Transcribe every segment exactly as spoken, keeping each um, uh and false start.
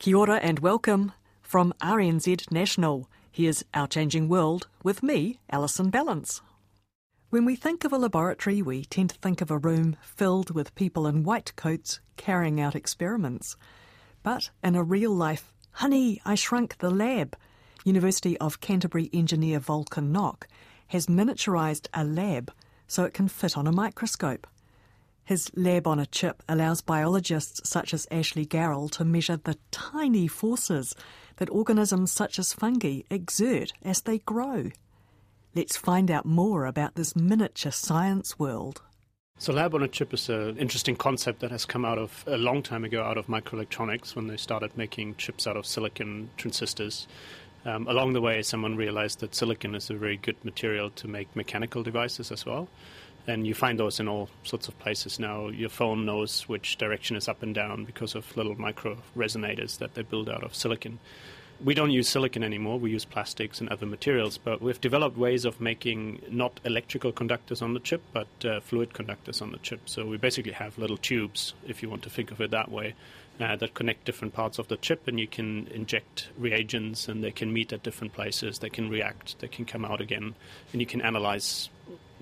Kia ora and welcome from R N Z National. Here's Our Changing World with me, Alison Balance. When we think of a laboratory, we tend to think of a room filled with people in white coats carrying out experiments. But in a real life, honey, I shrunk the lab. University of Canterbury engineer Volkan Nock has miniaturised a lab so it can fit on a microscope. His lab-on-a-chip allows biologists such as Ashley Garrell to measure the tiny forces that organisms such as fungi exert as they grow. Let's find out more about this miniature science world. So lab-on-a-chip is an interesting concept that has come out of a long time ago out of microelectronics when they started making chips out of silicon transistors. Um, along the way, someone realized that silicon is a very good material to make mechanical devices as well. And you find those in all sorts of places now. Your phone knows which direction is up and down because of little micro-resonators that they build out of silicon. We don't use silicon anymore. We use plastics and other materials. But we've developed ways of making not electrical conductors on the chip, but uh, fluid conductors on the chip. So we basically have little tubes, if you want to think of it that way, uh, that connect different parts of the chip. And you can inject reagents, and they can meet at different places. They can react. They can come out again. And you can analyze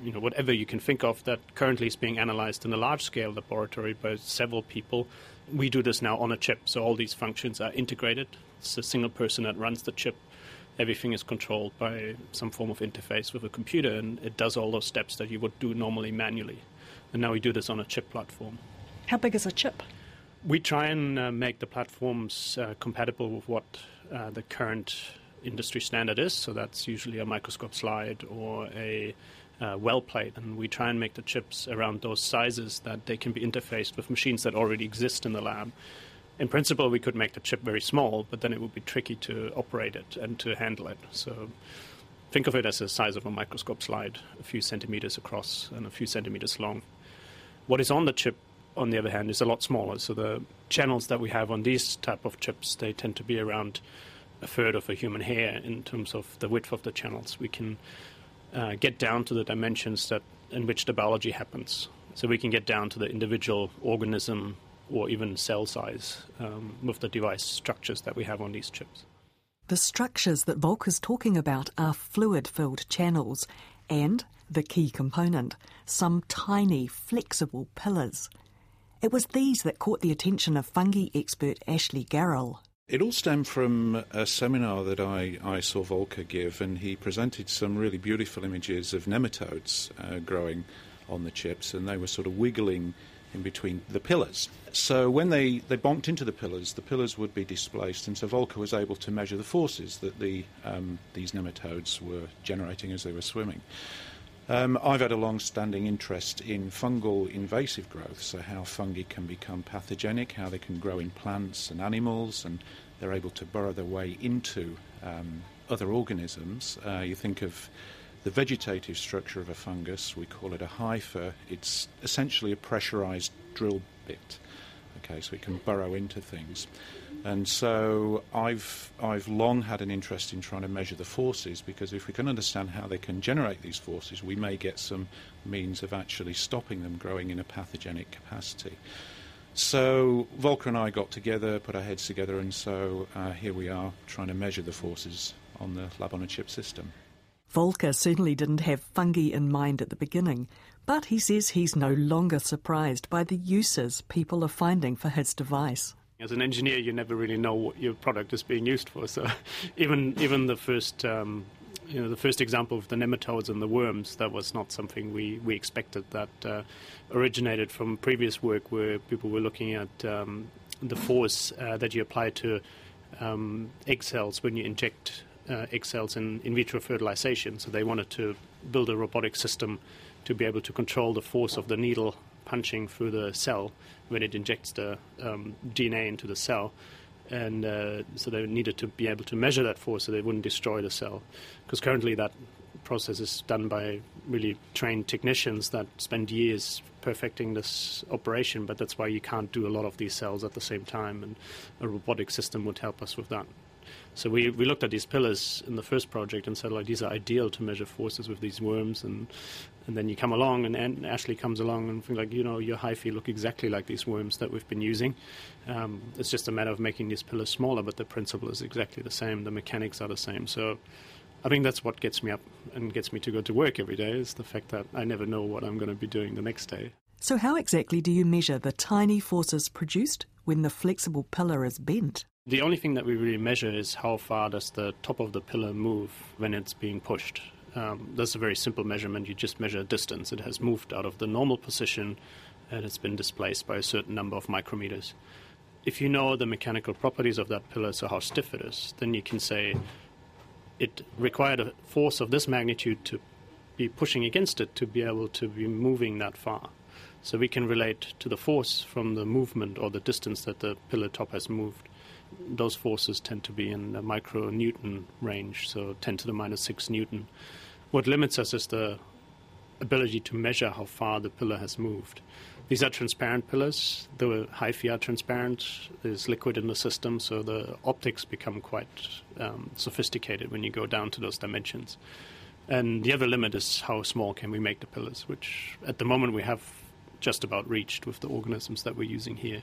you know, whatever you can think of that currently is being analyzed in a large-scale laboratory by several people. We do this now on a chip, so all these functions are integrated. It's a single person that runs the chip. Everything is controlled by some form of interface with a computer, and it does all those steps that you would do normally manually. And now we do this on a chip platform. How big is a chip? We try and uh, make the platforms uh, compatible with what uh, the current industry standard is, so that's usually a microscope slide or a Uh, well plate, and we try and make the chips around those sizes that they can be interfaced with machines that already exist in the lab. In principle, we could make the chip very small, but then it would be tricky to operate it and to handle it. So think of it as the size of a microscope slide, a few centimeters across and a few centimeters long. What is on the chip, on the other hand, is a lot smaller. So the channels that we have on these type of chips, they tend to be around a third of a human hair in terms of the width of the channels. We can Uh, get down to the dimensions that in which the biology happens. So we can get down to the individual organism or even cell size um, with the device structures that we have on these chips. The structures that Volk is talking about are fluid-filled channels and, the key component, some tiny, flexible pillars. It was these that caught the attention of fungi expert Ashley Garrell. It all stemmed from a seminar that I, I saw Volker give, and he presented some really beautiful images of nematodes uh, growing on the chips, and they were sort of wiggling in between the pillars. So when they, they bonked into the pillars, the pillars would be displaced, and so Volker was able to measure the forces that the um, these nematodes were generating as they were swimming. Um, I've had a long-standing interest in fungal invasive growth, so how fungi can become pathogenic, how they can grow in plants and animals, and they're able to burrow their way into um, other organisms. Uh, you think of the vegetative structure of a fungus, we call it a hypha. It's essentially a pressurised drill bit, okay, so it can burrow into things. And so I've I've long had an interest in trying to measure the forces, because if we can understand how they can generate these forces, we may get some means of actually stopping them growing in a pathogenic capacity. So Volker and I got together, put our heads together, and so uh, here we are trying to measure the forces on the lab-on-a-chip system. Volker certainly didn't have fungi in mind at the beginning, but he says he's no longer surprised by the uses people are finding for his device. As an engineer, you never really know what your product is being used for. So, even even the first um, you know the first example of the nematodes and the worms, that was not something we, we expected. That uh, originated from previous work where people were looking at um, the force uh, that you apply to um, egg cells when you inject uh, egg cells in in vitro fertilization. So they wanted to build a robotic system to be able to control the force of the needle punching through the cell when it injects the um, D N A into the cell. And uh, so they needed to be able to measure that force so they wouldn't destroy the cell. Because currently that process is done by really trained technicians that spend years perfecting this operation, but that's why you can't do a lot of these cells at the same time, and a robotic system would help us with that. So we, we looked at these pillars in the first project and said, like, these are ideal to measure forces with these worms. And, and then you come along, and, and Ashley comes along and think, like, you know, your hyphae look exactly like these worms that we've been using. Um, it's just a matter of making these pillars smaller, but the principle is exactly the same. The mechanics are the same. So I think that's what gets me up and gets me to go to work every day, is the fact that I never know what I'm going to be doing the next day. So how exactly do you measure the tiny forces produced when the flexible pillar is bent? The only thing that we really measure is how far does the top of the pillar move when it's being pushed. Um, that's a very simple measurement. You just measure distance. It has moved out of the normal position and it's been displaced by a certain number of micrometers. If you know the mechanical properties of that pillar, so how stiff it is, then you can say it required a force of this magnitude to be pushing against it to be able to be moving that far. So we can relate to the force from the movement or the distance that the pillar top has moved. Those forces tend to be in the micronewton range, so ten to the minus six newton. What limits us is the ability to measure how far the pillar has moved. These are transparent pillars. The hyphae are transparent. There's liquid in the system, so the optics become quite um, sophisticated when you go down to those dimensions. And the other limit is how small can we make the pillars, which at the moment we have just about reached with the organisms that we're using here.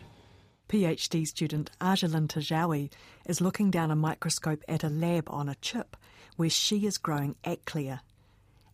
PhD student Arjeline Tajawi is looking down a microscope at a lab on a chip where she is growing Aclea.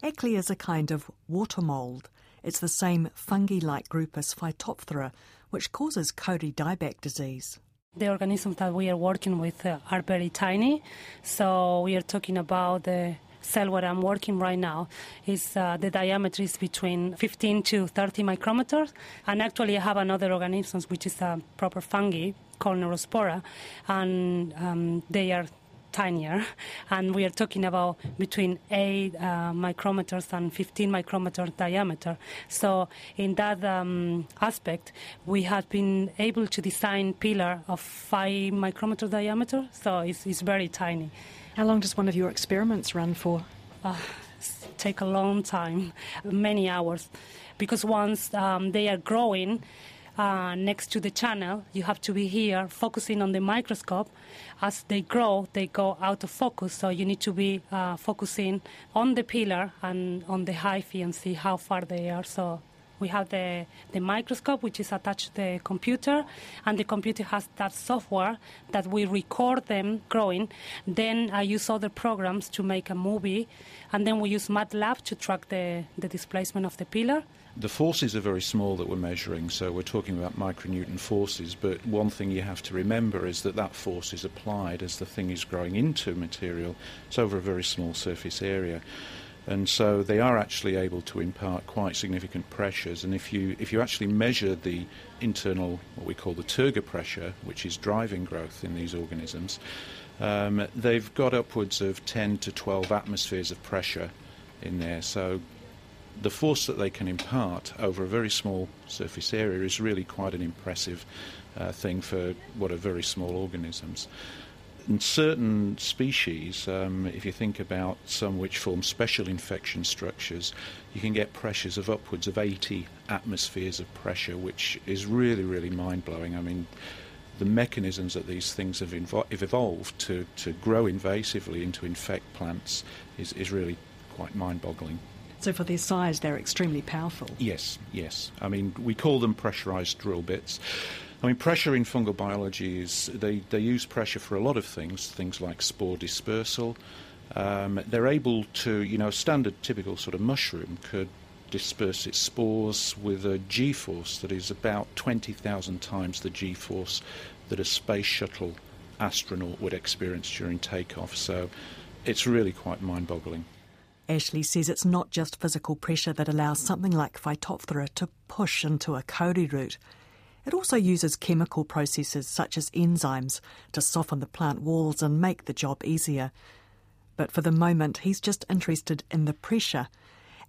Aclea is a kind of water mould. It's the same fungi-like group as Phytophthora, which causes Kauri dieback disease. The organisms that we are working with are very tiny, so we are talking about the cell where I'm working right now is uh, the diameter is between fifteen to thirty micrometers, and actually I have another organism which is a proper fungi called Neurospora, and um, they are tinier, and we are talking about between eight uh, micrometers and fifteen micrometer diameter. So in that um, aspect, we have been able to design pillar of five micrometer diameter, so it's, it's very tiny. How long does one of your experiments run for? Uh, take a long time, many hours, because once um, they are growing uh, next to the channel, you have to be here focusing on the microscope. As they grow, they go out of focus, so you need to be uh, focusing on the pillar and on the hyphae and see how far they are. So we have the, the microscope, which is attached to the computer, and the computer has that software that we record them growing. Then I use other programs to make a movie, and then we use MATLAB to track the, the displacement of the pillar. The forces are very small that we're measuring, so we're talking about micronewton forces, but one thing you have to remember is that that force is applied as the thing is growing into material. It's over a very small surface area. And so they are actually able to impart quite significant pressures. And if you if you actually measure the internal, what we call the turgor pressure, which is driving growth in these organisms, um, they've got upwards of ten to twelve atmospheres of pressure in there. So the force that they can impart over a very small surface area is really quite an impressive uh, thing for what are very small organisms. In certain species, um, if you think about some which form special infection structures, you can get pressures of upwards of eighty atmospheres of pressure, which is really, really mind-blowing. I mean, the mechanisms that these things have, invo- have evolved to, to grow invasively and to infect plants is, is really quite mind-boggling. So for their size, they're extremely powerful. Yes, yes. I mean, we call them pressurised drill bits. I mean, pressure in fungal biology is, they, they use pressure for a lot of things, things like spore dispersal. Um, they're able to, you know, a standard typical sort of mushroom could disperse its spores with a g-force that is about twenty thousand times the g-force that a space shuttle astronaut would experience during takeoff. So it's really quite mind-boggling. Ashley says it's not just physical pressure that allows something like Phytophthora to push into a Kauri root. It also uses chemical processes such as enzymes to soften the plant walls and make the job easier. But for the moment, he's just interested in the pressure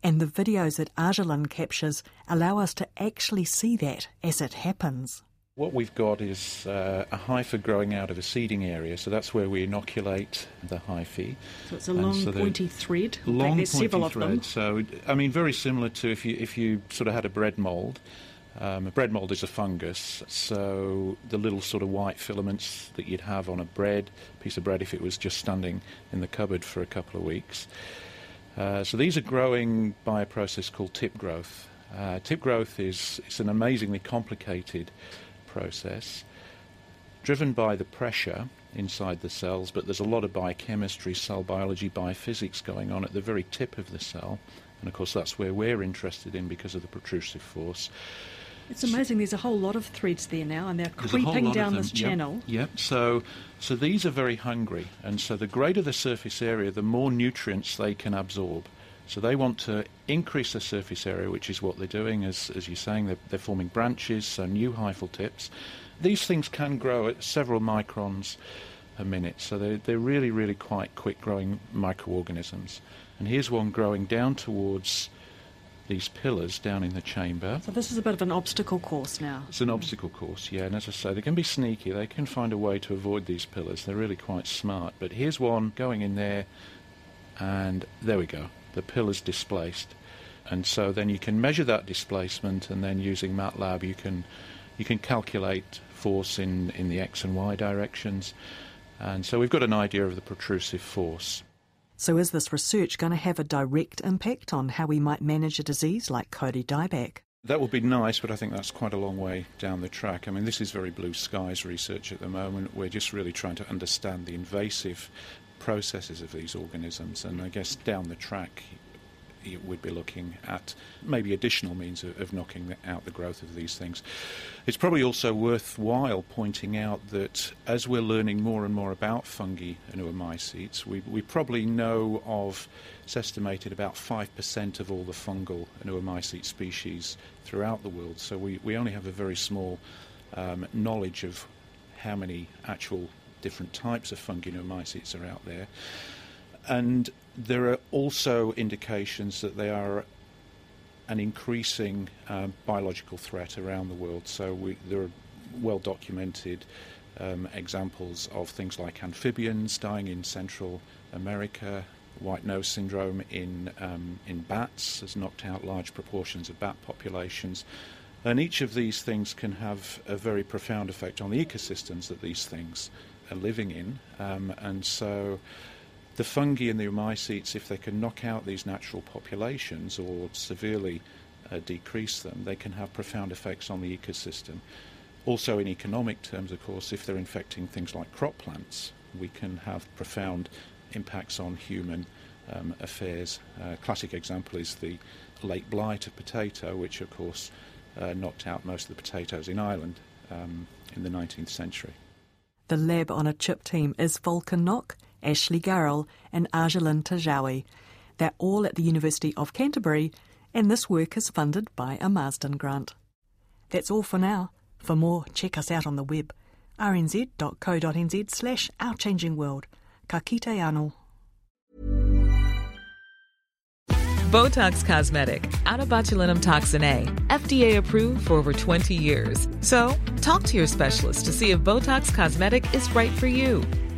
and the videos that Arjeline captures allow us to actually see that as it happens. What we've got is uh, a hypha growing out of a seeding area, so that's where we inoculate the hyphae. So it's a long, so pointy thread. Long, there's pointy several thread. Of them. So, I mean, very similar to if you if you sort of had a bread mould. Um, a bread mould is a fungus, so the little sort of white filaments that you'd have on a bread, piece of bread, if it was just standing in the cupboard for a couple of weeks. Uh, so these are growing by a process called tip growth. Uh, tip growth is it's an amazingly complicated process driven by the pressure inside the cells, but there's a lot of biochemistry, cell biology, biophysics going on at the very tip of the cell, and of course that's where we're interested in because of the protrusive force. It's amazing, so there's a whole lot of threads there now, and they're creeping down this channel. Yep, yep. So, so these are very hungry, and so the greater the surface area, the more nutrients they can absorb. So they want to increase the surface area, which is what they're doing, as as you're saying. They're, they're forming branches, so new hyphal tips. These things can grow at several microns a minute, so they're, they're really, really quite quick-growing microorganisms. And here's one growing down towards these pillars down in the chamber. So this is a bit of an obstacle course now. It's an obstacle course, yeah, and as I say, they can be sneaky. They can find a way to avoid these pillars. They're really quite smart. But here's one going in there, and there we go. The pillar's displaced, and so then you can measure that displacement, and then using MATLAB you can you can calculate force in, in the x and y directions, and so we've got an idea of the protrusive force. So is this research going to have a direct impact on how we might manage a disease like Kauri dieback? That would be nice, but I think that's quite a long way down the track. I mean, this is very blue skies research at the moment. We're just really trying to understand the invasive processes of these organisms, and I guess down the track we'd be looking at maybe additional means of, of knocking out the growth of these things. It's probably also worthwhile pointing out that as we're learning more and more about fungi and oomycetes, we, we probably know of, it's estimated, about five percent of all the fungal and oomycete species throughout the world, so we, we only have a very small um, knowledge of how many actual different types of fungi and oomycetes are out there. And there are also indications that they are an increasing uh, biological threat around the world. So we, there are well-documented um, examples of things like amphibians dying in Central America. White nose syndrome in, um, in bats has knocked out large proportions of bat populations. And each of these things can have a very profound effect on the ecosystems that these things are living in, um, and so the fungi and the oomycetes, if they can knock out these natural populations or severely uh, decrease them, they can have profound effects on the ecosystem. Also in economic terms, of course, if they're infecting things like crop plants, we can have profound impacts on human um, affairs. A uh, classic example is the late blight of potato, which of course uh, knocked out most of the potatoes in Ireland um, in the nineteenth century. The lab-on-a-chip team is Volkan Nock, Ashley Garrell and Arjeline Tajawi. They're all at the University of Canterbury, and this work is funded by a Marsden grant. That's all for now. For more, check us out on the web, rnz.co.nz slash Our Changing World. Ka kite anō. Botox Cosmetic, out of botulinum toxin A, F D A approved for over twenty years. So, talk to your specialist to see if Botox Cosmetic is right for you.